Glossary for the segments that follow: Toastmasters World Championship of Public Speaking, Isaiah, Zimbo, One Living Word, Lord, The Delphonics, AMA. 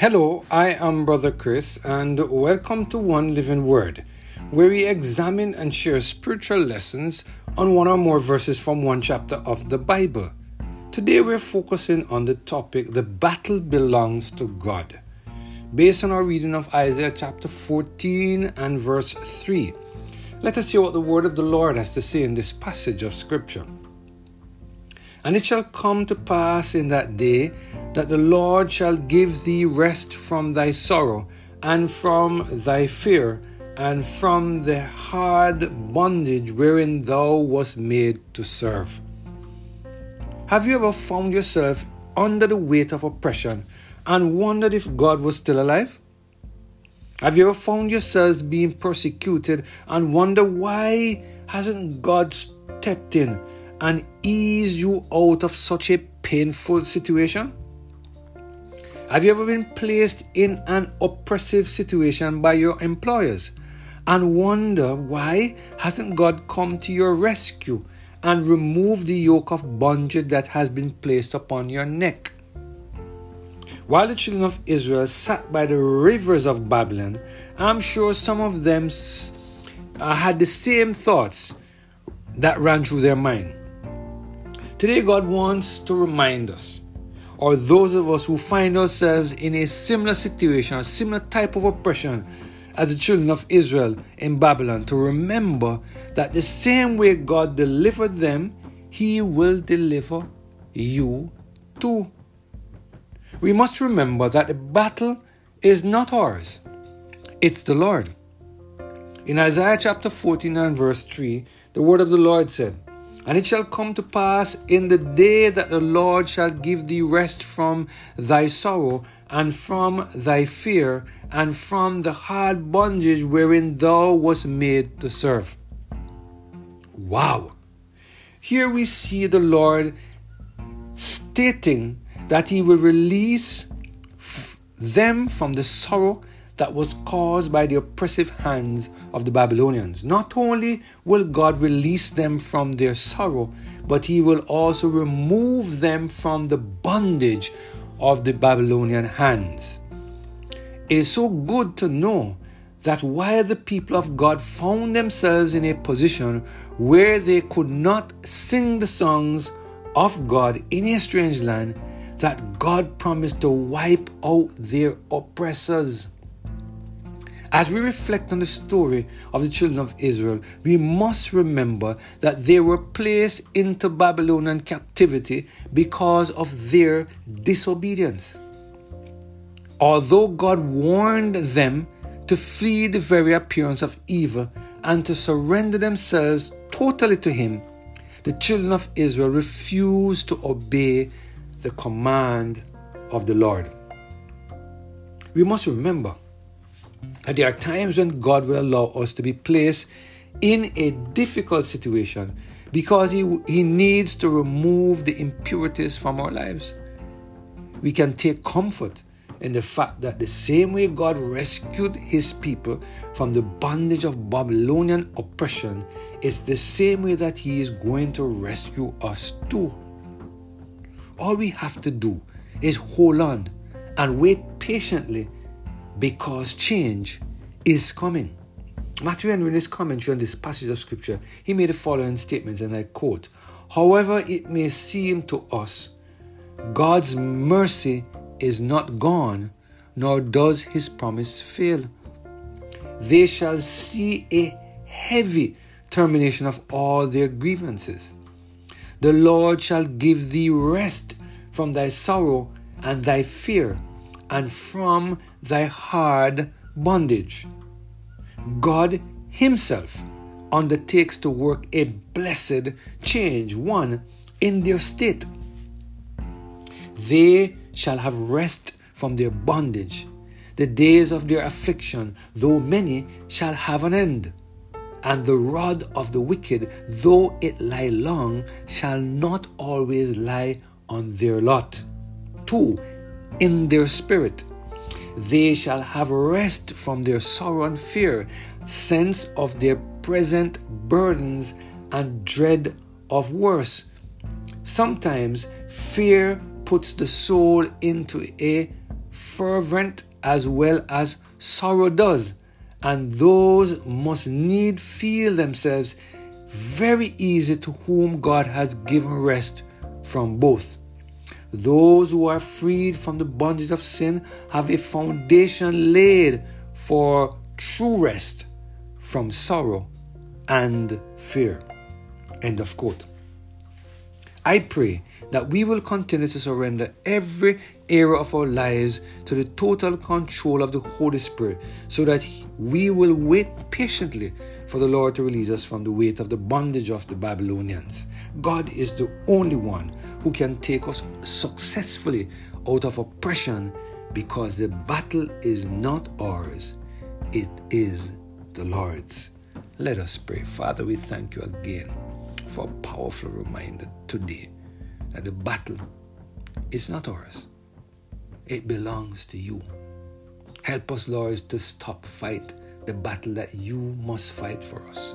Hello, I am Brother Chris and welcome to One Living Word, where we examine and share spiritual lessons on one or more verses from one chapter of the Bible. Today we're focusing on the topic, the battle belongs to God, based on our reading of Isaiah chapter 14 and verse 3. Let us hear what the word of the Lord has to say in this passage of scripture. And it shall come to pass in that day that the Lord shall give thee rest from thy sorrow and from thy fear and from the hard bondage wherein thou wast made to serve. Have you ever found yourself under the weight of oppression and wondered if God was still alive? Have you ever found yourselves being persecuted and wonder why hasn't God stepped in and ease you out of such a painful situation? Have you ever been placed in an oppressive situation by your employers and wonder why hasn't God come to your rescue and removed the yoke of bondage that has been placed upon your neck? While the children of Israel sat by the rivers of Babylon, I'm sure some of them had the same thoughts that ran through their mind. Today, God wants to remind us, or those of us who find ourselves in a similar situation, a similar type of oppression as the children of Israel in Babylon, to remember that the same way God delivered them, He will deliver you too. We must remember that the battle is not ours, it's the Lord. In Isaiah chapter 14 and verse 3, the word of the Lord said, "And it shall come to pass in the day that the Lord shall give thee rest from thy sorrow and from thy fear and from the hard bondage wherein thou wast made to serve." Wow! Here we see the Lord stating that He will release them from the sorrow that was caused by the oppressive hands of the Babylonians. Not only will God release them from their sorrow, but He will also remove them from the bondage of the Babylonian hands. It is so good to know that while the people of God found themselves in a position where they could not sing the songs of God in a strange land, that God promised to wipe out their oppressors. As we reflect on the story of the children of Israel, we must remember that they were placed into Babylonian captivity because of their disobedience. Although God warned them to flee the very appearance of evil and to surrender themselves totally to Him, the children of Israel refused to obey the command of the Lord. We must remember that there are times when God will allow us to be placed in a difficult situation because He needs to remove the impurities from our lives. We can take comfort in the fact that the same way God rescued His people from the bondage of Babylonian oppression, it's the same way that He is going to rescue us too. All we have to do is hold on and wait patiently, because change is coming. Matthew Henry, in his commentary on this passage of scripture, he made the following statements, and I quote, "However it may seem to us, God's mercy is not gone, nor does His promise fail. They shall see a heavy termination of all their grievances. The Lord shall give thee rest from thy sorrow and thy fear, and from thy hard bondage." God Himself undertakes to work a blessed change, one in their state. They shall have rest from their bondage. The days of their affliction, though many, shall have an end, and the rod of the wicked, though it lie long, shall not always lie on their lot. 2. In their spirit, they shall have rest from their sorrow and fear, sense of their present burdens, and dread of worse. Sometimes fear puts the soul into a fervent as well as sorrow does, and those must need feel themselves very easy to whom God has given rest from both. Those who are freed from the bondage of sin have a foundation laid for true rest from sorrow and fear." End of quote. I pray that we will continue to surrender every area of our lives to the total control of the Holy Spirit, so that we will wait patiently for the Lord to release us from the weight of the bondage of the Babylonians. God is the only one who can take us successfully out of oppression, because the battle is not ours, it is the Lord's. Let us pray. Father, we thank you again for a powerful reminder today that the battle is not ours. It belongs to you. Help us, Lord, to stop fight the battle that you must fight for us.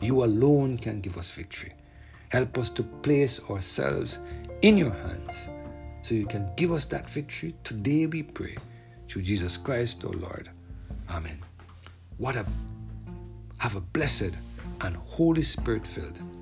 You alone can give us victory. Help us to place ourselves in your hands so you can give us that victory today, we pray. Through Jesus Christ, our Lord. Amen. Have a blessed and Holy Spirit-filled